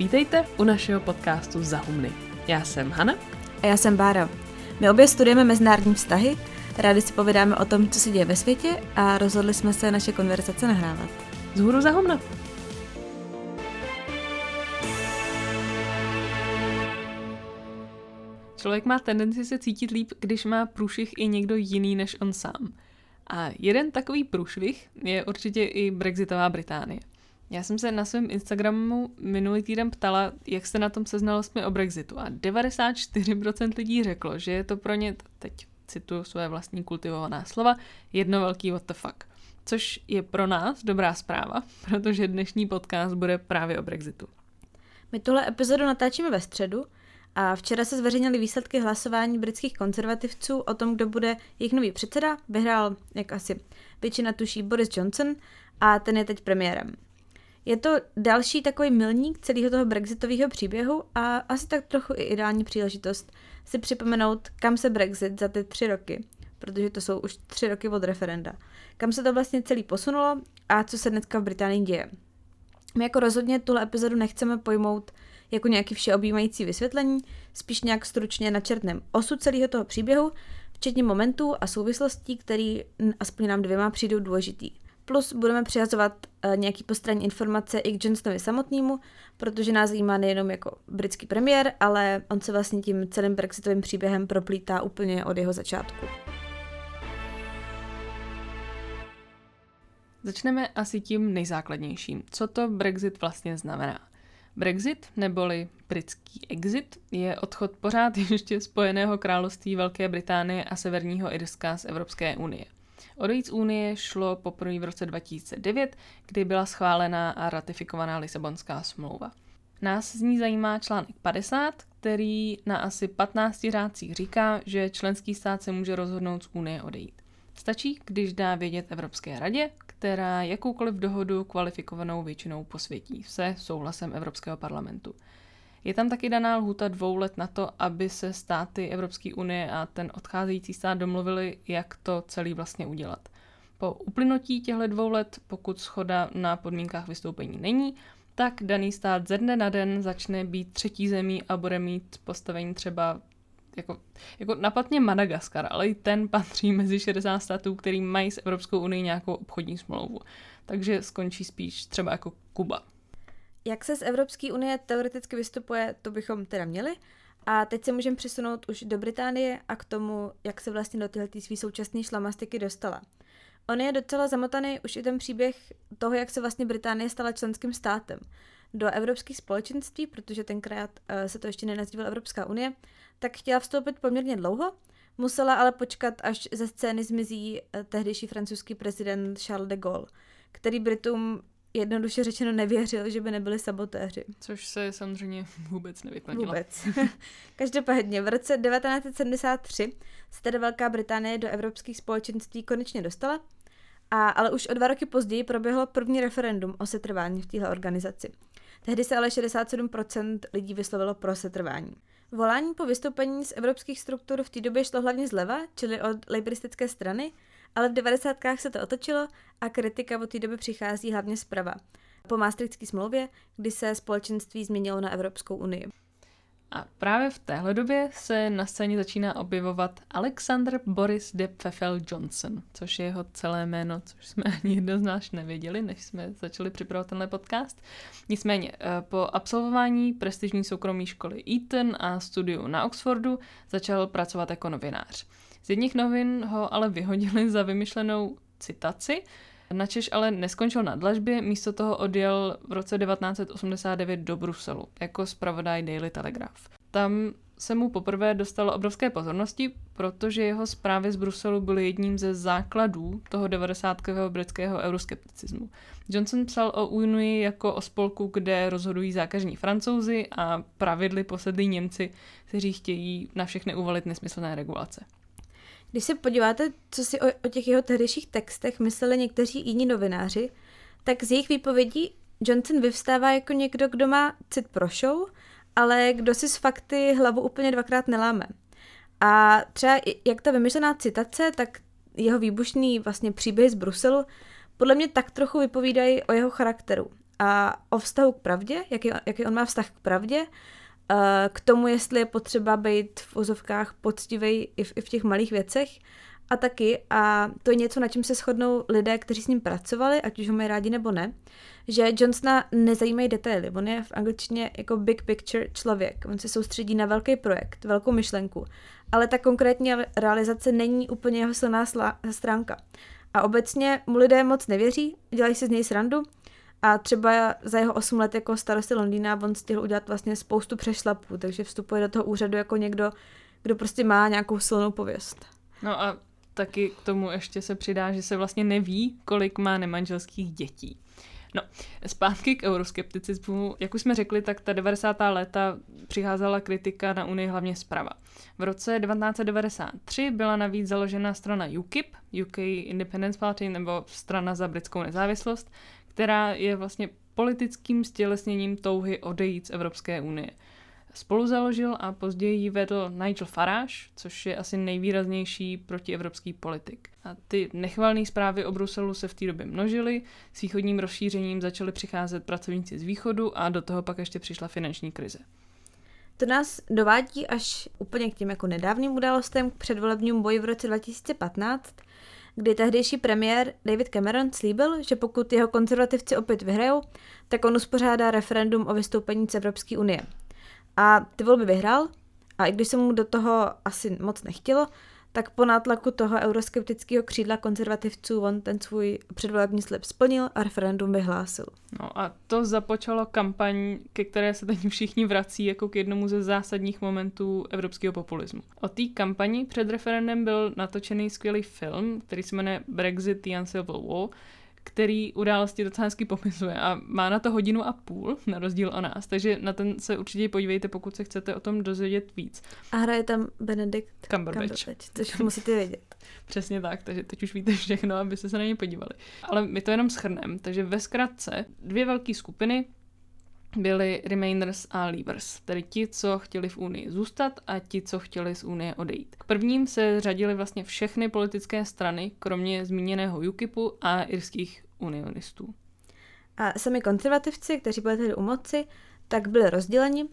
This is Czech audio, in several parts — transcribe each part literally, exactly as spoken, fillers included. Vítejte u našeho podcastu Zahumny. Já jsem Hana. A já jsem Bára. My obě studujeme mezinárodní vztahy, rádi si povídáme o tom, co se děje ve světě a rozhodli jsme se naše konverzace nahrávat. Zhůru Zahumna! Člověk má tendenci se cítit líp, když má průšvih i někdo jiný než on sám. A jeden takový průšvih je určitě i brexitová Británie. Já jsem se na svém Instagramu minulý týden ptala, jak se na tom se znalostmi o Brexitu a devadesát čtyři procent lidí řeklo, že je to pro ně, teď cituju své vlastní kultivovaná slova, jedno velký what the fuck. Což je pro nás dobrá zpráva, protože dnešní podcast bude právě o Brexitu. My tuhle epizodu natáčíme ve středu a včera se zveřejnily výsledky hlasování britských konzervativců o tom, kdo bude jejich nový předseda. Vyhrál, jak asi většina tuší, Boris Johnson a ten je teď premiérem. Je to další takový milník celého toho brexitového příběhu a asi tak trochu i ideální příležitost si připomenout, kam se Brexit za ty tři roky, protože to jsou už tři roky od referenda, kam se to vlastně celý posunulo a co se dneska v Británii děje. My jako rozhodně tuhle epizodu nechceme pojmout jako nějaký všeobjímající vysvětlení, spíš nějak stručně načrtneme osud celého toho příběhu, včetně momentů a souvislostí, které aspoň nám dvěma přijdou důležitý. Plus budeme přihazovat nějaký postranní informace i k Johnsonovi samotnému, protože nás zajímá nejenom jako britský premiér, ale on se vlastně tím celým brexitovým příběhem proplítá úplně od jeho začátku. Začneme asi tím nejzákladnějším. Co to Brexit vlastně znamená? Brexit, neboli britský exit, je odchod pořád ještě Spojeného království Velké Británie a Severního Irska z Evropské unie. Odejít z Unie šlo poprvé v roce dva tisíce devět, kdy byla schválená a ratifikovaná Lisabonská smlouva. Nás z ní zajímá článek padesát, který na asi patnácti řádcích říká, že členský stát se může rozhodnout z Unie odejít. Stačí, když dá vědět Evropské radě, která jakoukoliv dohodu kvalifikovanou většinou posvětí se souhlasem Evropského parlamentu. Je tam taky daná lhůta dvou let na to, aby se státy Evropské unie a ten odcházející stát domluvili, jak to celý vlastně udělat. Po uplynutí těchto dvou let, pokud shoda na podmínkách vystoupení není, tak daný stát ze dne na den začne být třetí zemí a bude mít postavení třeba jako, jako napadně Madagaskar, ale i ten patří mezi šedesát států, který mají s Evropskou unii nějakou obchodní smlouvu. Takže skončí spíš třeba jako Kuba. Jak se z Evropské unie teoreticky vystupuje, to bychom teda měli. A teď se můžeme přesunout už do Británie a k tomu, jak se vlastně do této své současné šlamastiky dostala. On je docela zamotaný už i ten příběh toho, jak se vlastně Británie stala členským státem. Do Evropských společenství, protože tenkrát se to ještě nenazývala Evropská unie, tak chtěla vstoupit poměrně dlouho, musela ale počkat, až ze scény zmizí tehdejší francouzský prezident Charles de Gaulle, který Britům jednoduše řečeno nevěřil, že by nebyli sabotéři. Což se samozřejmě vůbec nevyplnilo. Vůbec. Každopádně v roce devatenáct set sedmdesát tři se teda Velká Británie do Evropských společenství konečně dostala, a, ale už o dva roky později proběhlo první referendum o setrvání v této organizaci. Tehdy se ale šedesát sedm procent lidí vyslovilo pro setrvání. Volání po vystoupení z evropských struktur v té době šlo hlavně zleva, čili od laboristické strany, ale v devadesátkách se to otočilo a kritika od té doby přichází hlavně zprava. Po Maastrichtské smlouvě, kdy se společenství změnilo na Evropskou unii. A právě v téhle době se na scéně začíná objevovat Alexander Boris de Pfeffel Johnson, což je jeho celé jméno, což jsme ani jedno z nás nevěděli, než jsme začali připravovat tenhle podcast. Nicméně, po absolvování prestižní soukromé školy Eton a studiu na Oxfordu začal pracovat jako novinář. Z jedních novin ho ale vyhodili za vymyšlenou citaci, načež ale neskončil na dlažbě, místo toho odjel v roce devatenáct set osmdesát devět do Bruselu jako zpravodaj Daily Telegraph. Tam se mu poprvé dostalo obrovské pozornosti, protože jeho zprávy z Bruselu byly jedním ze základů toho devadesátkového britského euroskepticismu. Johnson psal o unii jako o spolku, kde rozhodují zákažní Francouzi a pravidly posedlí Němci, kteří chtějí na všechny uvalit nesmyslné regulace. Když se podíváte, co si o, o těch jeho tehdejších textech mysleli někteří jiní novináři, tak z jejich výpovědí Johnson vyvstává jako někdo, kdo má cit pro show, ale kdo si s fakty hlavu úplně dvakrát neláme. A třeba jak ta vymyšlená citace, tak jeho výbušný vlastně příběh z Bruselu podle mě tak trochu vypovídají o jeho charakteru a o vztahu k pravdě, jaký on, jaký on má vztah k pravdě, k tomu, jestli je potřeba být v ozovkách poctivej i v, i v těch malých věcech a taky, a to je něco, na čem se shodnou lidé, kteří s ním pracovali, ať už ho mají rádi nebo ne, že Johnsona nezajímají detaily, on je v angličtině jako big picture člověk, on se soustředí na velký projekt, velkou myšlenku, ale ta konkrétní realizace není úplně jeho silná slá- stránka. A obecně mu lidé moc nevěří, dělají si z něj srandu a třeba za jeho osm let jako starosty Londýna on stihl udělat vlastně spoustu přešlapů, takže vstupuje do toho úřadu jako někdo, kdo prostě má nějakou silnou pověst. No a taky k tomu ještě se přidá, že se vlastně neví, kolik má nemanželských dětí. No, zpátky k euroskepticismu. Jak už jsme řekli, tak ta devadesátá léta přicházela kritika na Unii hlavně zprava. V roce devatenáct devadesát tři byla navíc založena strana U K I P, U K Independence Party, nebo strana za britskou nezávislost, která je vlastně politickým stělesněním touhy odejít z Evropské unie. Spolu založil a později ji vedl Nigel Farage, což je asi nejvýraznější protievropský politik. A ty nechvalné zprávy o Bruselu se v té době množily, s východním rozšířením začaly přicházet pracovníci z východu a do toho pak ještě přišla finanční krize. To nás dovádí až úplně k těm jako nedávným událostem, k předvolebnímu boji v roce dva tisíce patnáct, kdy tehdejší premiér David Cameron slíbil, že pokud jeho konzervativci opět vyhrajou, tak on uspořádá referendum o vystoupení z Evropské unie. A ty volby vyhrál a i když se mu do toho asi moc nechtělo, tak po nátlaku toho euroskeptického křídla konzervativců on ten svůj předvolební slib splnil a referendum vyhlásil. No a to započalo kampaň, ke které se teď všichni vrací jako k jednomu ze zásadních momentů evropského populismu. O té kampani před referendem byl natočený skvělý film, který se jmenuje Brexit and Civil War, který události docela hezky popisuje a má na to hodinu a půl, na rozdíl o nás, takže na ten se určitě podívejte, pokud se chcete o tom dozvědět víc. A hraje tam Benedict Cumberbatch, což musíte vědět. Přesně tak, takže teď už víte všechno, abyste se na ně podívali. Ale my to jenom shrneme, takže ve zkratce dvě velké skupiny byly Remainers a Leavers, tedy ti, co chtěli v Unii zůstat a ti, co chtěli z Unie odejít. K prvním se řadily vlastně všechny politické strany, kromě zmíněného UKIPu a irských unionistů. A sami konzervativci, kteří byli tedy u moci, tak byli rozděleni.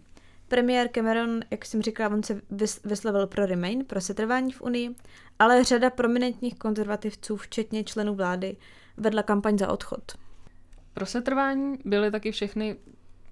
Premiér Cameron, jak jsem říkala, on se vyslovil pro Remain, pro setrvání v Unii, ale řada prominentních konzervativců, včetně členů vlády, vedla kampaň za odchod. Pro setrvání byly taky všechny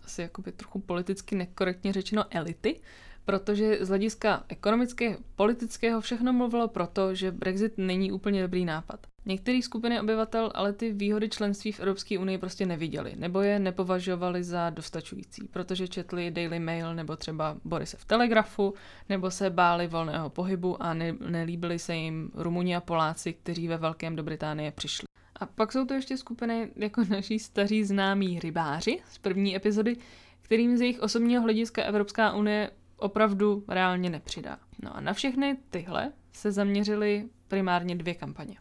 asi jakoby trochu politicky nekorektně řečeno elity, protože z hlediska ekonomického, politického všechno mluvilo proto, že Brexit není úplně dobrý nápad. Některé skupiny obyvatel ale ty výhody členství v Evropské unii prostě neviděli, nebo je nepovažovali za dostačující, protože četli Daily Mail nebo třeba Borise v Telegrafu, nebo se báli volného pohybu a ne- nelíbili se jim Rumuni a Poláci, kteří ve velkém do Británie přišli. A pak jsou to ještě skupiny jako naši staří známí rybáři z první epizody, kterým z jejich osobního hlediska Evropská unie opravdu reálně nepřidá. No a na všechny tyhle se zaměřily primárně dvě kampaně.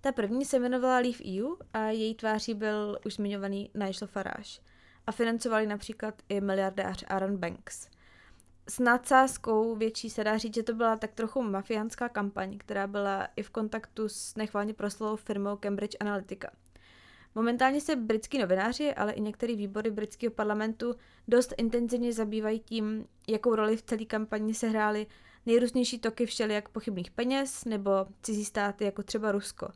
Ta první se jmenovala Leave E U a její tváří byl už zmiňovaný Nigel Farage. A financovali například i miliardář Aaron Banks. S nadsázkou větší se dá říct, že to byla tak trochu mafiánská kampaň, která byla i v kontaktu s nechválně proslulou firmou Cambridge Analytica. Momentálně se britský novináři, ale i některé výbory britského parlamentu dost intenzivně zabývají tím, jakou roli v celé kampani se hrály nejrůznější toky všelijak pochybných peněz nebo cizí státy, jako třeba Rusko.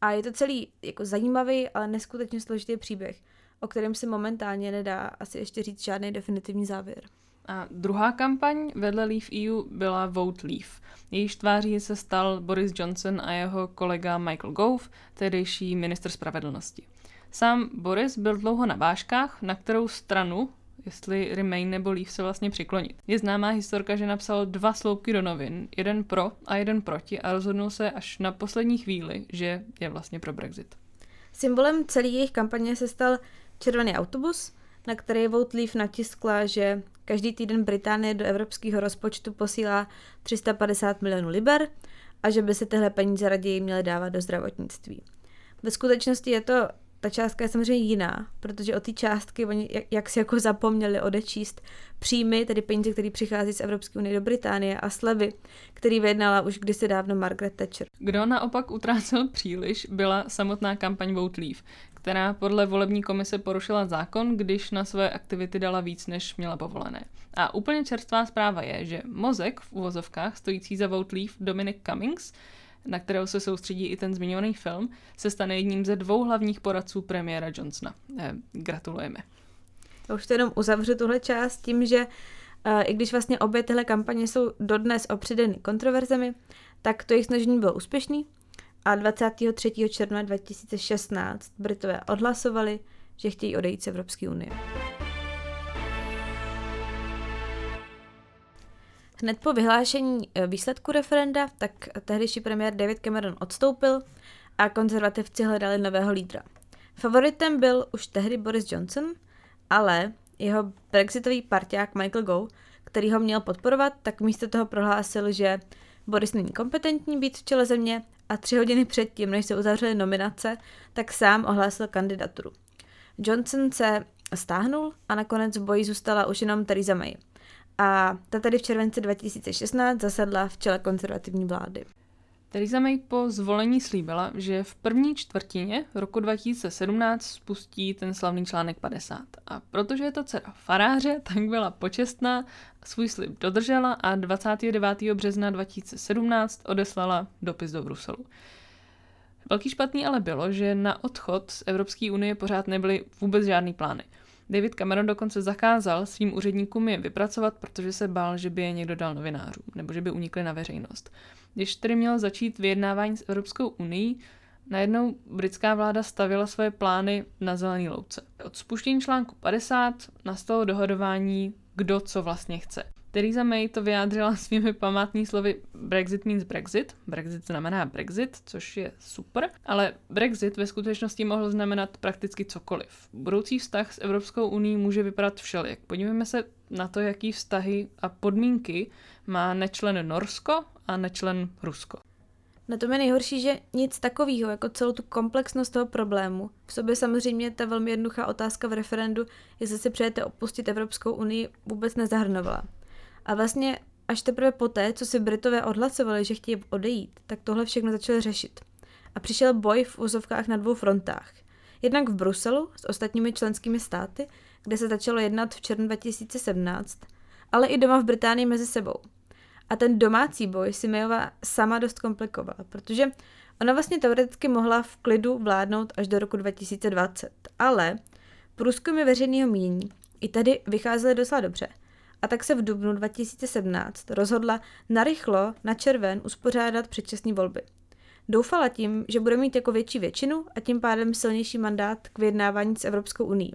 A je to celý jako zajímavý, ale neskutečně složitý příběh, o kterém se momentálně nedá asi ještě říct žádný definitivní závěr. A druhá kampaň vedle Leave E U byla Vote Leave. Jejíž tváří se stal Boris Johnson a jeho kolega Michael Gove, tehdejší ministr spravedlnosti. Sám Boris byl dlouho na vážkách, na kterou stranu, jestli Remain nebo Leave, se vlastně přiklonit. Je známá historka, že napsal dva sloupky do novin, jeden pro a jeden proti, a rozhodnul se až na poslední chvíli, že je vlastně pro Brexit. Symbolem celé jejich kampaně se stal červený autobus, na který Vote Leave natiskla, že každý týden Británie do evropského rozpočtu posílá tři sta padesát milionů liber a že by se tyhle peníze raději měly dávat do zdravotnictví. Ve skutečnosti je to, ta částka je samozřejmě jiná, protože o ty částky oni jak si jako zapomněli odečíst příjmy, tedy peníze, které přichází z Evropské unie do Británie, a slevy, který vyjednala už kdysi dávno Margaret Thatcher. Kdo naopak utrácel příliš, byla samotná kampaň Vote Leave, která podle volební komise porušila zákon, když na své aktivity dala víc, než měla povolené. A úplně čerstvá zpráva je, že mozek v uvozovkách stojící za vote leave Dominic Cummings, na kterého se soustředí i ten zmiňovaný film, se stane jedním ze dvou hlavních poradců premiéra Johnsona. Eh, gratulujeme. Já už to jenom uzavřu tuhle část tím, že eh, i když vlastně obě tyhle kampaně jsou dodnes opředeny kontroverzemi, tak to jejich snažení bylo úspěšný a dvacátého třetího června dva tisíce šestnáct Britové odhlasovali, že chtějí odejít z Evropské unie. Hned po vyhlášení výsledku referenda, tak tehdejší premiér David Cameron odstoupil a konzervativci hledali nového lídra. Favoritem byl už tehdy Boris Johnson, ale jeho brexitový parťák Michael Gove, který ho měl podporovat, tak místo toho prohlásil, že Boris není kompetentní být v čele země a tři hodiny předtím, než se uzavřely nominace, tak sám ohlásil kandidaturu. Johnson se stáhnul a nakonec v boji zůstala už jenom Theresa May. A ta tady v červenci dva tisíce šestnáct zasedla v čele konzervativní vlády. Theresa May po zvolení slíbila, že v první čtvrtině roku dva tisíce sedmnáct spustí ten slavný článek padesát. A protože je to dcera Faráře, tak byla počestná, svůj slib dodržela a dvacátého devátého března dva tisíce sedmnáct odeslala dopis do Bruselu. Velký špatný ale bylo, že na odchod z Evropské unie pořád nebyly vůbec žádný plány. David Cameron dokonce zakázal svým úředníkům je vypracovat, protože se bál, že by je někdo dal novinářům, nebo že by unikli na veřejnost. Když tedy mělo začít vyjednávání s Evropskou unií, najednou britská vláda stavěla své plány na zelený louce. Od spuštění článku padesát nastalo dohodování, kdo co vlastně chce. Theresa May to vyjádřila svými památnými slovy Brexit means Brexit, Brexit znamená Brexit, což je super, ale Brexit ve skutečnosti mohl znamenat prakticky cokoliv. Budoucí vztah s Evropskou unií může vypadat všelijak. Podívejme se na to, jaký vztahy a podmínky má nečlen Norsko a nečlen Rusko. Na tom je nejhorší, že nic takového, jako celou tu komplexnost toho problému, v sobě samozřejmě ta velmi jednoduchá otázka v referendu, jestli si přejete opustit Evropskou unii, vůbec nezahrnovala. A vlastně až teprve poté, co si Britové odhlasovali, že chtějí odejít, tak tohle všechno začali řešit. A přišel boj v uvozovkách na dvou frontách. Jednak v Bruselu s ostatními členskými státy, kde se začalo jednat v červnu dva tisíce sedmnáct, ale i doma v Británii mezi sebou. A ten domácí boj si Mayová sama dost komplikovala, protože ona vlastně teoreticky mohla v klidu vládnout až do roku dva tisíce dvacet, ale průzkumy veřejného mínění i tady vycházely docela dobře. A tak se v dubnu dva tisíce sedmnáct rozhodla narychlo na červen uspořádat předčasné volby. Doufala tím, že bude mít jako větší většinu a tím pádem silnější mandát k vyjednávání s Evropskou unií.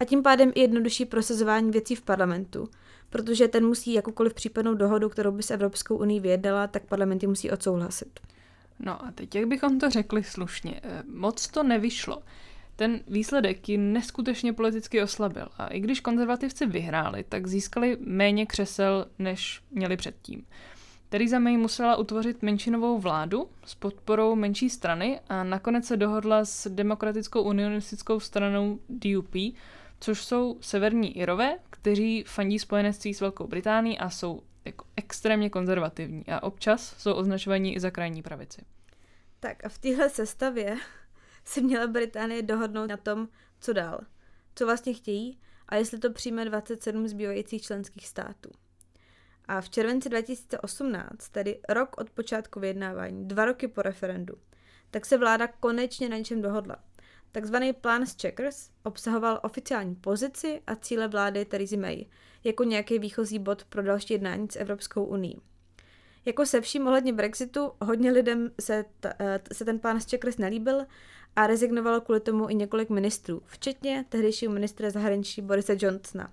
A tím pádem i jednodušší prosazování věcí v parlamentu, protože ten musí jakoukoliv případnou dohodu, kterou by s Evropskou unií vyjednala, tak parlament ji musí odsouhlasit. No a teď, jak bychom to řekli slušně, moc to nevyšlo. Ten výsledek ji neskutečně politicky oslabil a i když konzervativci vyhráli, tak získali méně křesel, než měli předtím. Theresa May musela utvořit menšinovou vládu s podporou menší strany a nakonec se dohodla s demokratickou unionistickou stranou D U P, což jsou severní Irové, kteří fandí spojenectví s Velkou Británií a jsou jako extrémně konzervativní a občas jsou označovaní i za krajní pravici. Tak a v téhle sestavě se měla Británie dohodnout na tom, co dál, co vlastně chtějí a jestli to přijme dvacet sedm zbývajících členských států. A v červenci dva tisíce osmnáct, tedy rok od počátku vyjednávání, dva roky po referendu, tak se vláda konečně na něčem dohodla. Takzvaný plán z Chequers obsahoval oficiální pozici a cíle vlády Theresy May jako nějaký výchozí bod pro další jednání s Evropskou unií. Jako se vším ohledně Brexitu, hodně lidem se, ta, se ten plán z Chequers nelíbil a rezignovalo kvůli tomu i několik ministrů, včetně tehdejšího ministra zahraničí Borise Johnsona.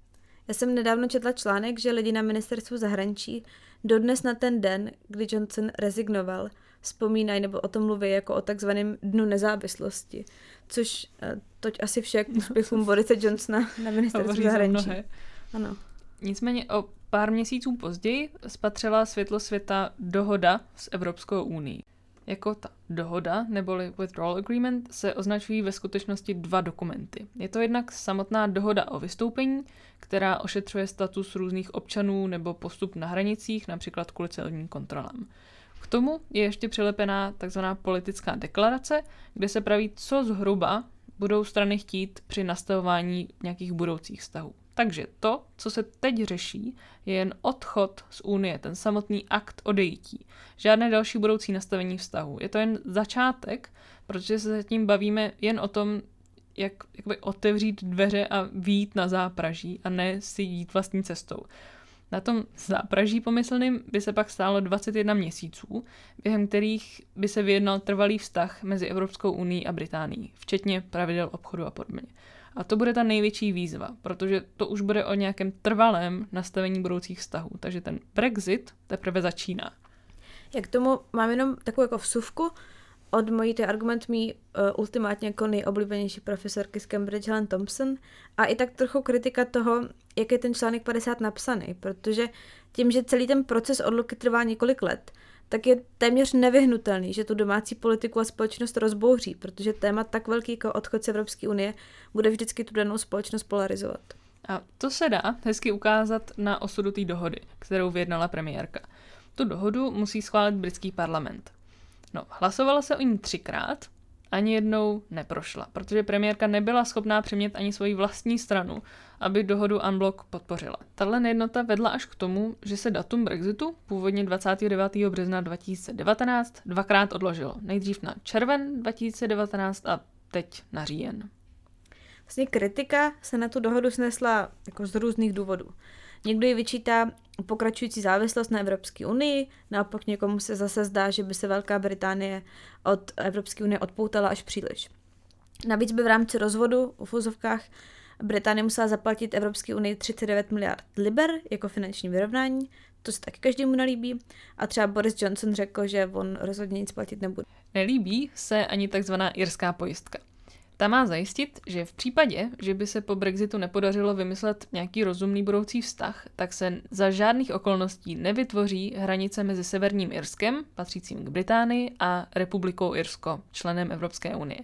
Já jsem nedávno četla článek, že lidi na ministerstvu zahraničí dodnes na ten den, kdy Johnson rezignoval, vzpomínají nebo o tom mluví jako o takzvaném dnu nezávislosti, což toť asi vše k úspěchům no, Borise Johnsona na ministerstvu zahraničí. Ano. Nicméně o pár měsíců později spatřila světlo světa dohoda s Evropskou unií. Jako ta dohoda, neboli withdrawal agreement, se označují ve skutečnosti dva dokumenty. Je to jednak samotná dohoda o vystoupení, která ošetřuje status různých občanů nebo postup na hranicích, například kvůli celním kontrolám. K tomu je ještě přilepená takzvaná politická deklarace, kde se praví, co zhruba budou strany chtít při nastavování nějakých budoucích vztahů. Takže to, co se teď řeší, je jen odchod z Unie, ten samotný akt odejítí. Žádné další budoucí nastavení vztahu. Je to jen začátek, protože se zatím bavíme jen o tom, jak jakoby otevřít dveře a vyjít na zápraží a ne si jít vlastní cestou. Na tom zápraží pomyslným by se pak stálo dvacet jedna měsíců, během kterých by se vyjednal trvalý vztah mezi Evropskou unií a Británií, včetně pravidel obchodu a podobně. A to bude ta největší výzva, protože to už bude o nějakém trvalém nastavení budoucích vztahů, takže ten Brexit teprve začíná. Já k tomu mám jenom takovou jako vsuvku od mojí, to je argument mý uh, ultimátně jako nejoblíbenější profesorky z Cambridge Helen Thompson a i tak trochu kritika toho, jak je ten článek padesát napsaný, protože tím, že celý ten proces odluky trvá několik let, tak je téměř nevyhnutelný, že tu domácí politiku a společnost rozbouří, protože téma tak velký jako odchod z Evropské unie bude vždycky tu danou společnost polarizovat. A to se dá hezky ukázat na osudu té dohody, kterou vyjednala premiérka. Tu dohodu musí schválit britský parlament. No, hlasovala se o ní třikrát, ani jednou neprošla, protože premiérka nebyla schopná přimět ani svoji vlastní stranu, aby dohodu unblock podpořila. Tahle nejednota vedla až k tomu, že se datum Brexitu, původně dvacátého devátého března dva tisíce devatenáct, dvakrát odložilo. Nejdřív na červen dva tisíce devatenáct a teď na říjen. Vlastně kritika se na tu dohodu snesla jako z různých důvodů. Někdo ji vyčítá pokračující závislost na Evropské unii, naopak někomu se zase zdá, že by se Velká Británie od Evropské unie odpoutala až příliš. Navíc by v rámci rozvodu v uvozovkách Británie musela zaplatit Evropské unii třicet devět miliard liber jako finanční vyrovnání, to se taky každému nelíbí, a třeba Boris Johnson řekl, že on rozhodně nic platit nebude. Nelíbí se ani takzvaná irská pojistka. Ta má zajistit, že v případě, že by se po Brexitu nepodařilo vymyslet nějaký rozumný budoucí vztah, tak se za žádných okolností nevytvoří hranice mezi Severním Irskem, patřícím k Británii, a Republikou Irsko, členem Evropské unie.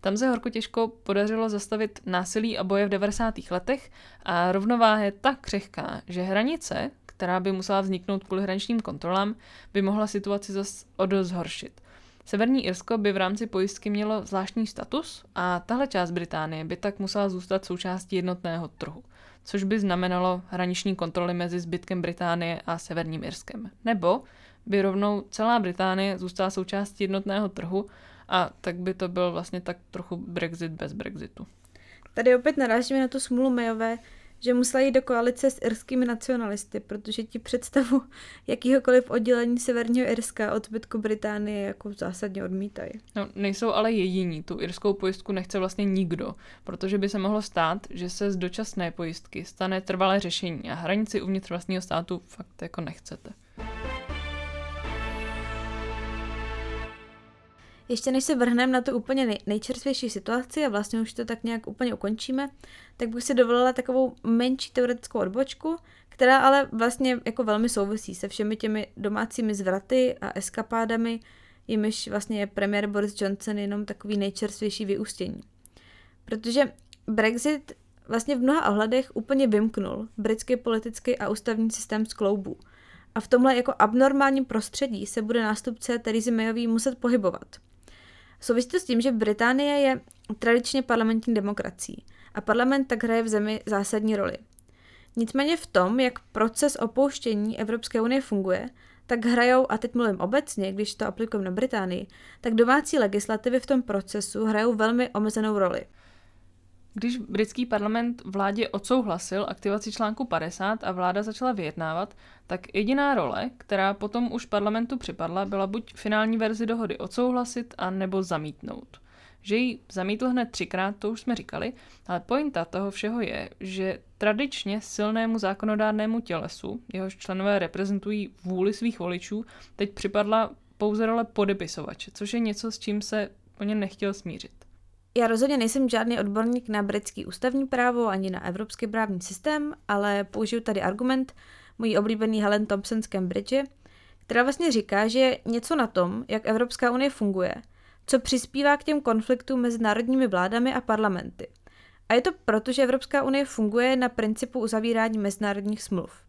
Tam se horko těžko podařilo zastavit násilí a boje v devadesátých letech a rovnováha je tak křehká, že hranice, která by musela vzniknout kvůli hraničním kontrolám, by mohla situaci zase o dost zhoršit. Severní Irsko by v rámci pojistky mělo zvláštní status a tahle část Británie by tak musela zůstat součástí jednotného trhu, což by znamenalo hraniční kontroly mezi zbytkem Británie a Severním Irskem. Nebo by rovnou celá Británie zůstala součástí jednotného trhu a tak by to byl vlastně tak trochu Brexit bez Brexitu. Tady opět narážíme na tu smůlu Mayové, že musela jít do koalice s irskými nacionalisty, protože ti představu jakýhokoliv oddělení Severního Irska od zbytku Británie jako zásadně odmítají. No, nejsou ale jediní. Tu irskou pojistku nechce vlastně nikdo, protože by se mohlo stát, že se z dočasné pojistky stane trvalé řešení a hranici uvnitř vlastního státu fakt jako nechcete. Ještě než se vrhneme na tu úplně nej- nejčerstvější situaci a vlastně už to tak nějak úplně ukončíme, tak bych si dovolila takovou menší teoretickou odbočku, která ale vlastně jako velmi souvisí se všemi těmi domácími zvraty a eskapádami, jimiž vlastně je premiér Boris Johnson jenom takový nejčerstvější vyústění. Protože Brexit vlastně v mnoha ohledech úplně vymknul britský politický a ústavní systém z kloubů. A v tomhle jako abnormálním prostředí se bude nástupce Theresy Mayové muset pohybovat. Souvisí to s tím, že Británie je tradičně parlamentní demokracií a parlament tak hraje v zemi zásadní roli. Nicméně v tom, jak proces opouštění Evropské unie funguje, tak hrajou, a teď mluvím obecně, když to aplikujeme na Británii, tak domácí legislativy v tom procesu hrajou velmi omezenou roli. Když britský parlament vládě odsouhlasil aktivaci článku padesát a vláda začala vyjednávat, tak jediná role, která potom už parlamentu připadla, byla buď finální verzi dohody odsouhlasit a nebo zamítnout. Že ji zamítl hned třikrát, to už jsme říkali, ale pointa toho všeho je, že tradičně silnému zákonodárnému tělesu, jehož členové reprezentují vůli svých voličů, teď připadla pouze role podepisovače, což je něco, s čím se o ně nechtěl smířit. Já rozhodně nejsem žádný odborník na britský ústavní právo ani na evropský právní systém, ale použiju tady argument mojí oblíbený Helen Thompson z Cambridge, která vlastně říká, že je něco na tom, jak Evropská unie funguje, co přispívá k těm konfliktům mezi národními vládami a parlamenty. A je to proto, že Evropská unie funguje na principu uzavírání mezinárodních smluv.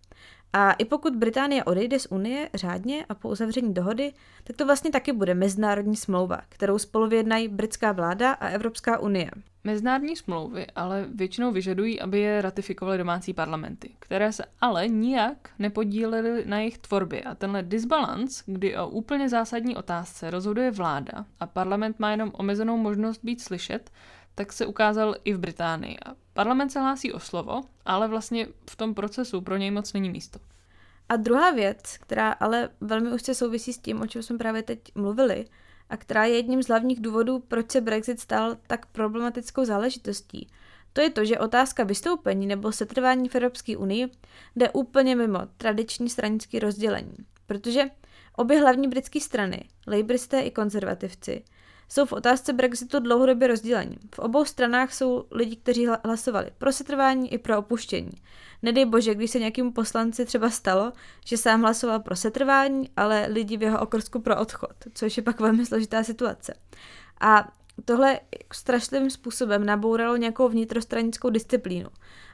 A i pokud Británie odejde z Unie řádně a po uzavření dohody, tak to vlastně taky bude mezinárodní smlouva, kterou spolu vyjednají britská vláda a Evropská unie. Mezinárodní smlouvy ale většinou vyžadují, aby je ratifikovaly domácí parlamenty, které se ale nijak nepodílely na jejich tvorbě. A tenhle disbalans, kdy o úplně zásadní otázce rozhoduje vláda a parlament má jenom omezenou možnost být slyšet, tak se ukázal i v Británii. A parlament se hlásí o slovo, ale vlastně v tom procesu pro něj moc není místo. A druhá věc, která ale velmi úzce souvisí s tím, o čem jsme právě teď mluvili, a která je jedním z hlavních důvodů, proč se Brexit stal tak problematickou záležitostí, to je to, že otázka vystoupení nebo setrvání v Evropské unii jde úplně mimo tradiční stranické rozdělení. Protože obě hlavní britské strany, lejbristé i konzervativci, jsou v otázce Brexitu dlouhodobě rozdělení. V obou stranách jsou lidi, kteří hlasovali pro setrvání i pro opuštění. Nedej bože, když se nějakému poslanci třeba stalo, že sám hlasoval pro setrvání, ale lidi v jeho okrsku pro odchod, což je pak velmi složitá situace. A tohle strašným způsobem nabouralo nějakou vnitrostranickou disciplínu.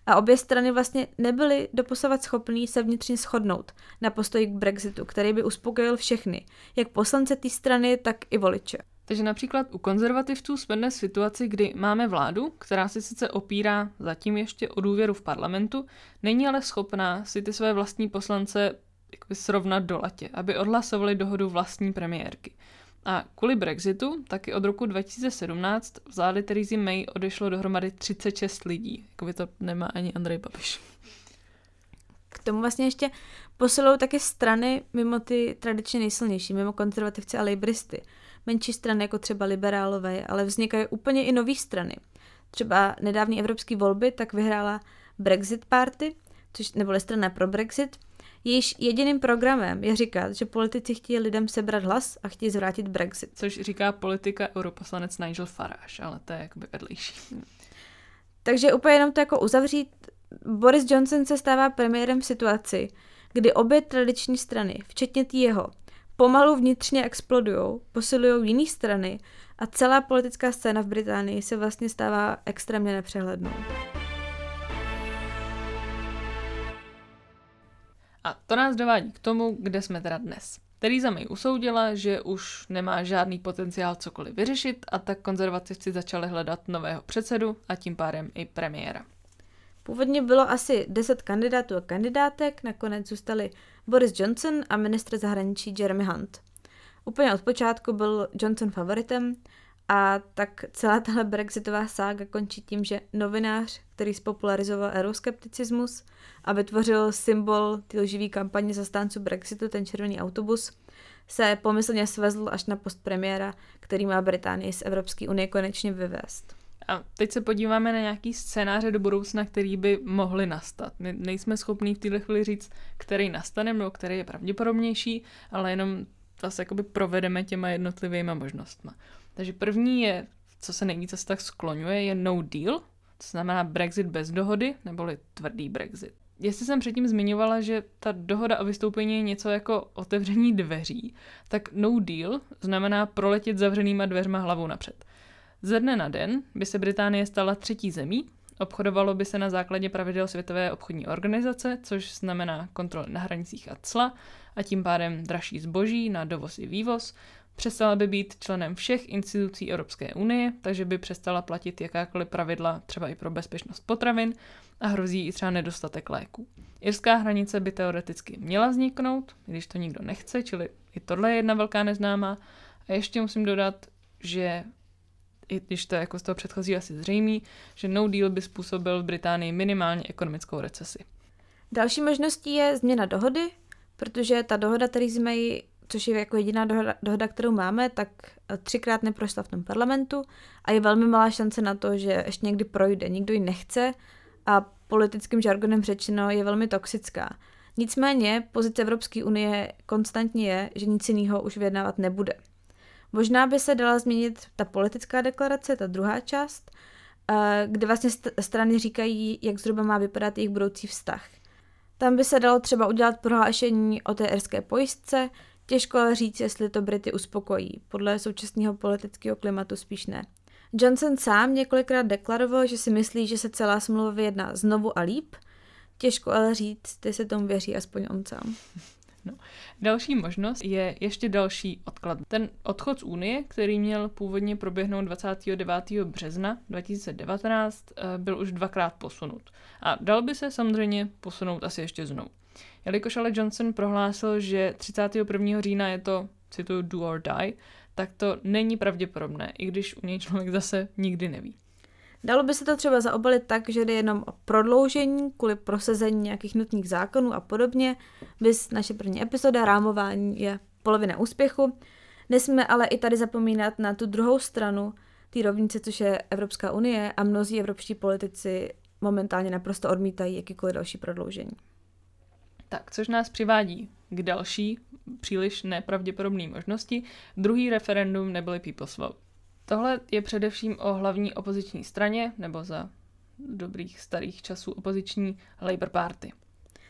A obě strany vlastně nebyly doposavat schopný se vnitřně shodnout na postoji k Brexitu, který by uspokojil všechny, jak poslance té strany, tak i voliče. Takže například u konzervativců jsme dnes v situaci, kdy máme vládu, která si sice opírá zatím ještě o důvěru v parlamentu, není ale schopná si ty své vlastní poslance jakoby srovnat do latě, aby odhlasovali dohodu vlastní premiérky. A kvůli Brexitu taky od roku dva tisíce sedmnáct vlády Theresy May odešlo dohromady třicet šest lidí. Jakoby to nemá ani Andrej Babiš. K tomu vlastně ještě posilou také strany mimo ty tradičně nejsilnější, mimo konzervativci a lejbristy. Menší strany jako třeba liberálové, ale vznikají úplně i nové strany. Třeba nedávné evropské volby tak vyhrála Brexit Party, což neboli strana pro Brexit. Jejíž jediným programem je říkat, že politici chtějí lidem sebrat hlas a chtějí zvrátit Brexit. Což říká politika europoslanec Nigel Farage, ale to je jakoby vedlejší. Takže úplně jenom to jako uzavřít, Boris Johnson se stává premiérem v situaci, kdy obě tradiční strany, včetně tý jeho, pomalu vnitřně explodujou, posilují jiné strany a celá politická scéna v Británii se vlastně stává extrémně nepřehlednou. A to nás dovádí k tomu, kde jsme teda dnes. Theresa May usoudila, že už nemá žádný potenciál cokoliv vyřešit, a tak konzervativci začali hledat nového předsedu a tím pádem i premiéra. Původně bylo asi deset kandidátů a kandidátek, nakonec zůstali Boris Johnson a ministr zahraničí Jeremy Hunt. Úplně od počátku byl Johnson favoritem, a tak celá tahle brexitová sága končí tím, že novinář, který spopularizoval euroskepticismus a vytvořil symbol té lživý kampaně zastánců Brexitu, ten červený autobus, se pomyslně svezl až na post premiéra, který má Británii z Evropské unie konečně vyvést. A teď se podíváme na nějaký scénáře do budoucna, který by mohly nastat. My nejsme schopní v této chvíli říct, který nastane, nebo který je pravděpodobnější, ale jenom zase jakoby provedeme těma jednotlivýma možnostma. Takže první je, co se nejvíc asi tak skloňuje, je no deal, co znamená Brexit bez dohody, neboli tvrdý Brexit. Jestli jsem předtím zmiňovala, že ta dohoda o vystoupení je něco jako otevření dveří, tak no deal znamená proletět zavřenýma dveřma hlavou napřed. Ze dne na den by se Británie stala třetí zemí, obchodovalo by se na základě pravidel Světové obchodní organizace, což znamená kontrol na hranicích a cla, a tím pádem dražší zboží na dovoz i vývoz, přestala by být členem všech institucí Evropské unie, takže by přestala platit jakákoliv pravidla, třeba i pro bezpečnost potravin, a hrozí i třeba nedostatek léků. Irská hranice by teoreticky měla vzniknout, když to nikdo nechce, čili i tohle je jedna velká neznámá. A ještě musím dodat, že i když to jako z toho předchozí asi zřejmý, že no deal by způsobil v Británii minimálně ekonomickou recesi. Další možností je změna dohody, protože ta dohoda, který jsme ji, což je jako jediná dohoda, dohoda, kterou máme, tak třikrát neprošla v tom parlamentu a je velmi malá šance na to, že ještě někdy projde, nikdo ji nechce a politickým žargonem řečeno je velmi toxická. Nicméně pozice Evropské unie konstantně je, že nic jiného už vyjednávat nebude. Možná by se dala změnit ta politická deklarace, ta druhá část, kde vlastně strany říkají, jak zhruba má vypadat jejich budoucí vztah. Tam by se dalo třeba udělat prohlášení o té irské pojistce, těžko říct, jestli to Brity uspokojí, podle současného politického klimatu spíš ne. Johnson sám několikrát deklaroval, že si myslí, že se celá smlouva vyjedná znovu a líp, Těžko ale říct, ty se tomu věří, aspoň on sám. No. Další možnost je ještě další odklad. Ten odchod z Unie, který měl původně proběhnout dvacátého devátého března dva tisíce devatenáct, byl už dvakrát posunut. A dal by se samozřejmě posunout asi ještě znovu. Jelikož ale Johnson prohlásil, že třicátého prvního října je to, cituju, do or die, tak to není pravděpodobné, i když u něj člověk zase nikdy neví. Dalo by se to třeba zaobalit tak, že jde jenom o prodloužení kvůli prosazení nějakých nutných zákonů a podobně. Viz naše první epizoda, rámování je polovina úspěchu. Nesmíme ale i tady zapomínat na tu druhou stranu té rovnice, což je Evropská unie, a mnozí evropští politici momentálně naprosto odmítají jakýkoliv další prodloužení. Tak, což nás přivádí k další, příliš nepravděpodobné možnosti. Druhý referendum nebyly People's Vote. Tohle je především o hlavní opoziční straně, nebo za dobrých starých časů opoziční Labour Party.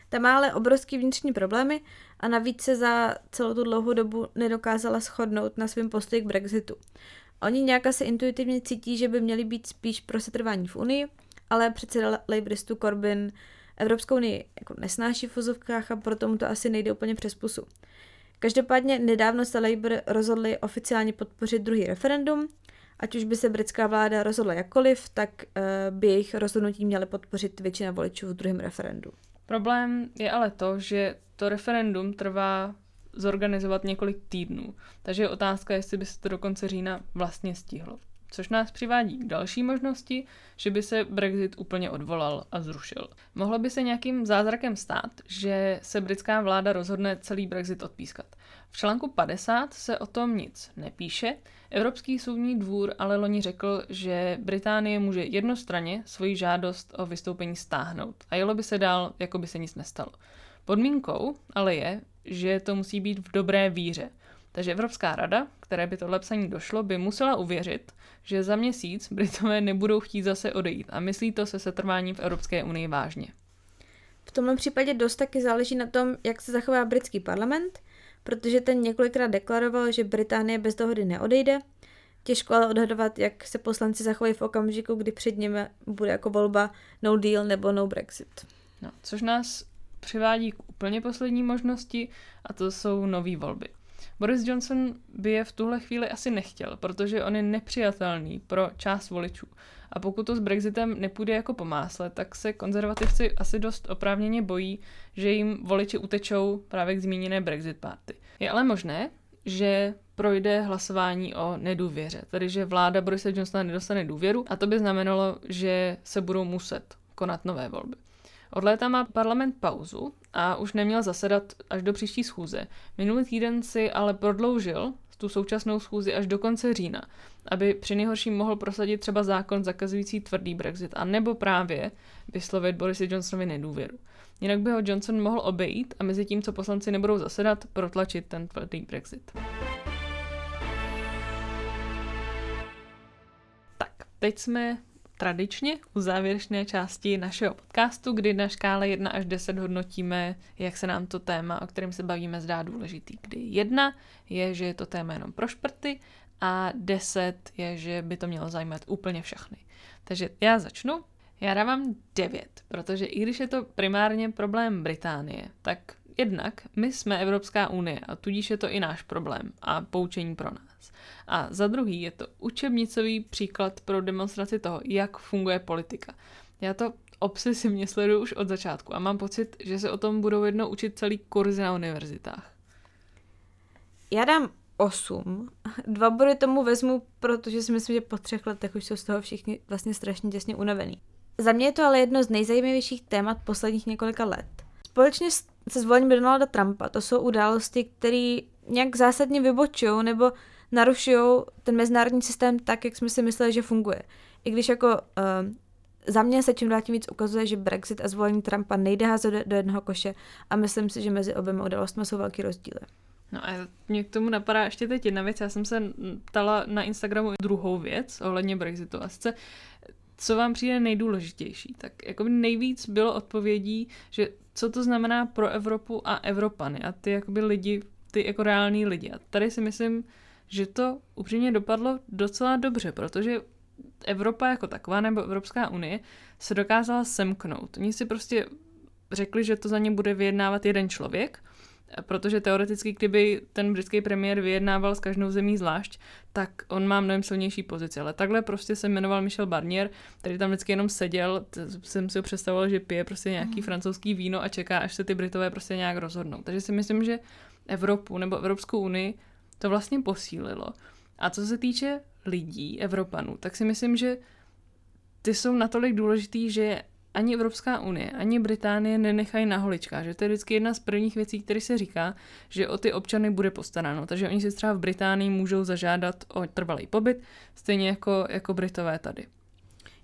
Ta má ale obrovský vnitřní problémy a navíc se za celou tu dlouhou dobu nedokázala shodnout na svém postoji k Brexitu. Oni nějak asi intuitivně cítí, že by měli být spíš pro setrvání v Unii, ale předseda Labouristu Corbyn Evropskou unii jako nesnáší v vozovkách a proto mu to asi nejde úplně přes pusu. Každopádně nedávno se Labour rozhodli oficiálně podpořit druhý referendum. Ať už by se britská vláda rozhodla jakkoliv, tak by jejich rozhodnutí měla podpořit většina voličů v druhém referendu. Problém je ale to, že to referendum trvá zorganizovat několik týdnů. Takže je otázka, jestli by se to do konce října vlastně stihlo. Což nás přivádí k další možnosti, že by se Brexit úplně odvolal a zrušil. Mohlo by se nějakým zázrakem stát, že se britská vláda rozhodne celý Brexit odpískat. V článku padesát se o tom nic nepíše, Evropský soudní dvůr ale loni řekl, že Británie může jednostranně svoji žádost o vystoupení stáhnout a jelo by se dál, jako by se nic nestalo. Podmínkou ale je, že to musí být v dobré víře. Takže Evropská rada, které by tohle psaní došlo, by musela uvěřit, že za měsíc Britové nebudou chtít zase odejít a myslí to se setrváním v Evropské unii vážně. V tomhle případě dost taky záleží na tom, jak se zachová britský parlament, protože ten několikrát deklaroval, že Británie bez dohody neodejde. Těžko ale odhadovat, jak se poslanci zachovají v okamžiku, kdy před nimi bude jako volba no deal nebo no Brexit. No, což nás přivádí k úplně poslední možnosti a to jsou nový volby. Boris Johnson by je v tuhle chvíli asi nechtěl, protože on je nepřijatelný pro část voličů. A pokud to s Brexitem nepůjde jako po másle, tak se konzervativci asi dost oprávněně bojí, že jim voliči utečou právě k zmíněné Brexit Party. Je ale možné, že projde hlasování o nedůvěře, tedy že vláda Borise Johnsona nedostane důvěru a to by znamenalo, že se budou muset konat nové volby. Od léta má parlament pauzu a už neměl zasedat až do příští schůze. Minulý týden si ale prodloužil tu současnou schůzi až do konce října, aby při nejhorším mohl prosadit třeba zákon zakazující tvrdý Brexit a nebo právě vyslovit Borise Johnsonovi nedůvěru. Jinak by ho Johnson mohl obejít a mezi tím, co poslanci nebudou zasedat, protlačit ten tvrdý Brexit. Tak, teď jsme tradičně u závěrečné části našeho podcastu, kdy na škále jedna až deset hodnotíme, jak se nám to téma, o kterém se bavíme, zdá důležitý. Kdy jedna je, že je to téma jenom pro šprty a deset je, že by to mělo zajímat úplně všechny. Takže já začnu. Já dávám devět, protože i když je to primárně problém Británie, tak jednak my jsme Evropská unie a tudíž je to i náš problém a poučení pro nás. A za druhý je to učebnicový příklad pro demonstraci toho, jak funguje politika. Já to obsesivně sleduju už od začátku a mám pocit, že se o tom budou jednou učit celý kurzy na univerzitách. Já dám osm. Dva body tomu vezmu, protože si myslím, že po třech letech už jsou z toho všichni vlastně strašně těsně unavený. Za mě je to ale jedno z nejzajímavějších témat posledních několika let. Společně se zvolením Donalda Trumpa to jsou události, které nějak zásadně vybočují nebo narušují ten mezinárodní systém tak, jak jsme si mysleli, že funguje. I když jako uh, za mě se čím dál tím víc ukazuje, že Brexit a zvolení Trumpa nejde házet do, do jednoho koše a myslím si, že mezi oběma událostmi jsou velký rozdíly. No a mě k tomu napadá ještě teď jedna věc. Já jsem se ptala na Instagramu druhou věc ohledně Brexitu a sice co vám přijde nejdůležitější. Tak jako nejvíc bylo odpovědí, že co to znamená pro Evropu a Evropany a ty jakoby lidi, ty jako reální lidi. A tady si myslím, že to upřímně dopadlo docela dobře, protože Evropa jako taková nebo Evropská unie se dokázala semknout. Oni si prostě řekli, že to za ně bude vyjednávat jeden člověk, protože teoreticky, kdyby ten britský premiér vyjednával s každou zemí zvlášť, tak on má mnohem silnější pozici. Ale takhle prostě se jmenoval Michel Barnier, který tam vždycky jenom seděl, jsem si ho představoval, že pije prostě nějaký mm. francouzský víno a čeká, až se ty Britové prostě nějak rozhodnou. Takže si myslím, že Evropu nebo Evropskou unii to vlastně posílilo. A co se týče lidí, Evropanů, tak si myslím, že ty jsou natolik důležitý, že ani Evropská unie, ani Británie nenechají na holičkách, že to je vždycky jedna z prvních věcí, které se říká, že o ty občany bude postaráno, takže oni si třeba v Británii můžou zažádat o trvalý pobyt, stejně jako, jako Britové tady.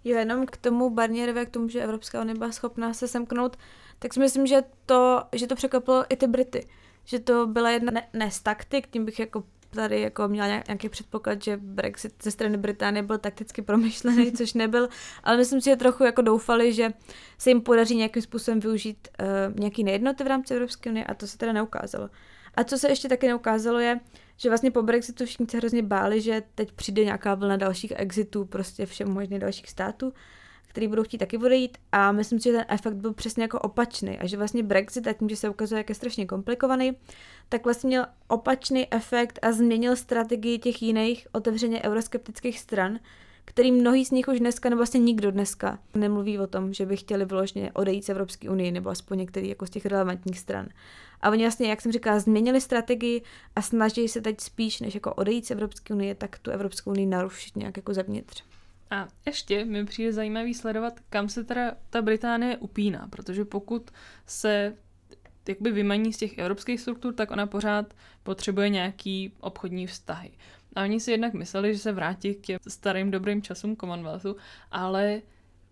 Jo, jenom k tomu Barnierovi, k tomu, že Evropská unie byla schopná se semknout, tak si myslím, že to, že to překvapilo i ty Brity, že to byla jedna ne, ne z taktik, tím bych jako tady jako měla nějaký předpoklad, že Brexit ze strany Británie byl takticky promyšlený, což nebyl, ale myslím si, že trochu jako doufali, že se jim podaří nějakým způsobem využít uh, nějaký nejednoty v rámci Evropské unie a to se teda neukázalo. A co se ještě taky neukázalo je, že vlastně po Brexitu všichni se hrozně báli, že teď přijde nějaká vlna dalších exitů, prostě všem možných dalších států, který budou chtít taky odejít a myslím si, že ten efekt byl přesně jako opačný a že vlastně Brexit, a tím, že se ukazuje, jak je strašně komplikovaný, tak vlastně měl opačný efekt a změnil strategii těch jiných otevřeně euroskeptických stran, který mnohý z nich už dneska, nebo vlastně nikdo dneska nemluví o tom, že by chtěli vyloženě odejít z Evropské unie, nebo aspoň některý jako z těch relevantních stran. A oni vlastně, jak jsem říkala, změnili strategii a snaží se teď spíš, než jako odejít z Evropské unie, tak tu Evropskou unii narušit nějak jako zevnitř. A ještě mi přijde zajímavý sledovat, kam se teda ta Británie upíná, protože pokud se jakoby vymaní z těch evropských struktur, tak ona pořád potřebuje nějaký obchodní vztahy. A oni si jednak mysleli, že se vrátí k těm starým dobrým časům Commonwealthu, ale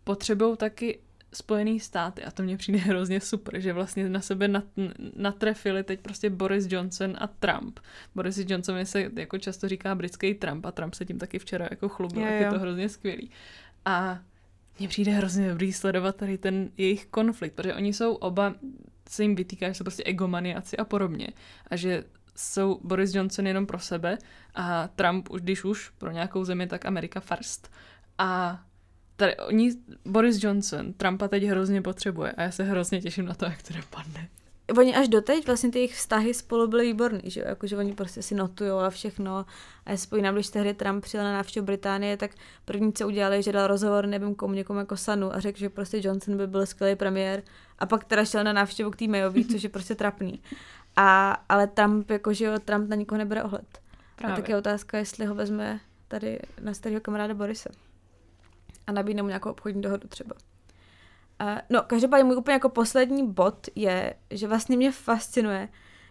potřebují taky Spojený státy a to mně přijde hrozně super, že vlastně na sebe natrefili teď prostě Boris Johnson a Trump. Boris Johnson se jako často říká britský Trump a Trump se tím taky včera jako chlubil, je, je to hrozně skvělý. A mně přijde hrozně dobrý sledovat tady ten jejich konflikt, protože oni jsou oba, se jim vytýká, že jsou prostě egomaniaci a podobně a že jsou Boris Johnson jenom pro sebe a Trump už když už pro nějakou zemi, tak America first. A tady, oni, Boris Johnson, Trumpa teď hrozně potřebuje a já se hrozně těším na to, jak to dopadne. Oni až doteď vlastně ty jejich vztahy spolu byly výborný, že jo, jakože oni prostě si notujou a všechno a já si vzpomínám, když tehdy Trump přijel na návštěvu Británie, tak první, co udělali, že dal rozhovor nevím komu, někomu jako Sanu a řekl, že prostě Johnson by byl skvělý premiér a pak teda šel na návštěvu k té Mayový, což je prostě trapný. A, ale Trump, jakože jo, Trump na nikoho nebere ohled. Právě. A tak je otázka, jestli ho vezme tady na starého kamaráda Borise a nabídne mu nějakou obchodní dohodu třeba. Uh, no, každopádně můj úplně jako poslední bod je, že vlastně mě fascinuje,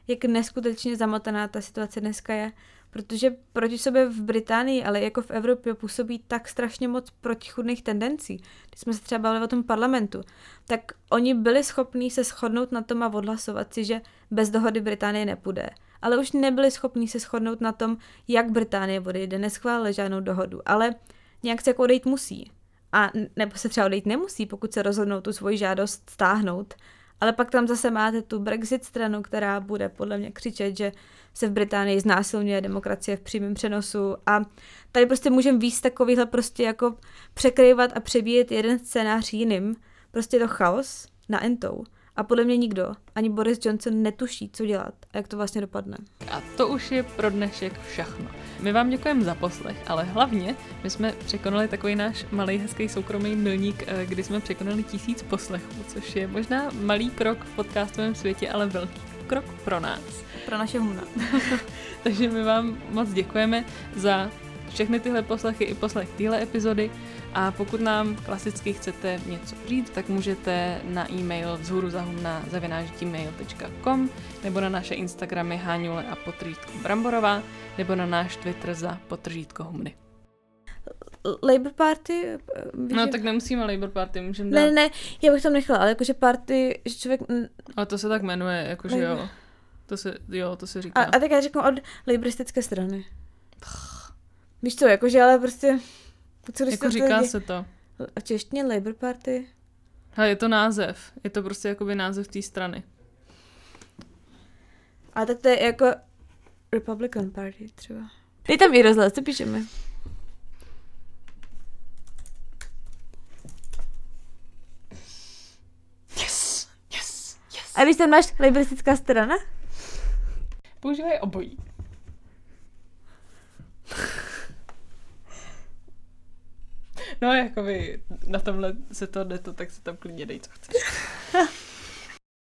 jak neskutečně zamotaná ta situace dneska je, protože proti sobě v Británii, ale jako v Evropě působí tak strašně moc protichůdných tendencí. Když jsme se třeba bavili o tom parlamentu, tak oni byli schopní se shodnout na tom a odhlasovat si, že bez dohody Británie nepůjde. Ale už nebyli schopní se shodnout na tom, jak Británie odejde, neschválili žádnou dohodu, ale nějak se jako odejít musí. A nebo se třeba odejít nemusí, pokud se rozhodnou tu svoji žádost stáhnout. Ale pak tam zase máte tu Brexit stranu, která bude podle mě křičet, že se v Británii znásilňuje demokracie v přímém přenosu. A tady prostě můžeme víc takovýhle prostě jako překrývat a přebíjet jeden scénář jiným. Prostě to chaos na entou. A podle mě nikdo, ani Boris Johnson, netuší, co dělat a jak to vlastně dopadne. A to už je pro dnešek všechno. My vám děkujeme za poslech, ale hlavně my jsme překonali takový náš malý hezký soukromý milník, kdy jsme překonali tisíc poslechů, což je možná malý krok v podcastovém světě, ale velký krok pro nás. Pro naše humna. Takže my vám moc děkujeme za všechny tyhle poslechy i poslech téhle epizody. A pokud nám klasicky chcete něco říct, tak můžete na e-mail vzhůru zahumna zavináč gmail tečka com nebo na naše Instagramy Háňule a potržítko Bramborová nebo na náš Twitter za potržítko Humny. Labour Party? Víš, no tak nemusíme Labour Party, můžeme dát... Ne, ne, já bych tam nechala, ale jakože party, že člověk... A to se tak jmenuje, jakože Labour. jo. To se, jo, to se říká. A, a tak já řeknu od laboristické strany. Pch. Víš co, jakože ale prostě... Co, jako říká lidi... se to. A češtině Labour Party? Hele, je to název. Je to prostě jakoby název té strany. A tak to je jako Republican Party třeba. Dej tam i rozhlas, co píšeme. Yes! Yes! A když tam máš liberistická strana? Používají obojí. No, jakoby na tomhle se to jde, tak se tam klidně dej, co chceš.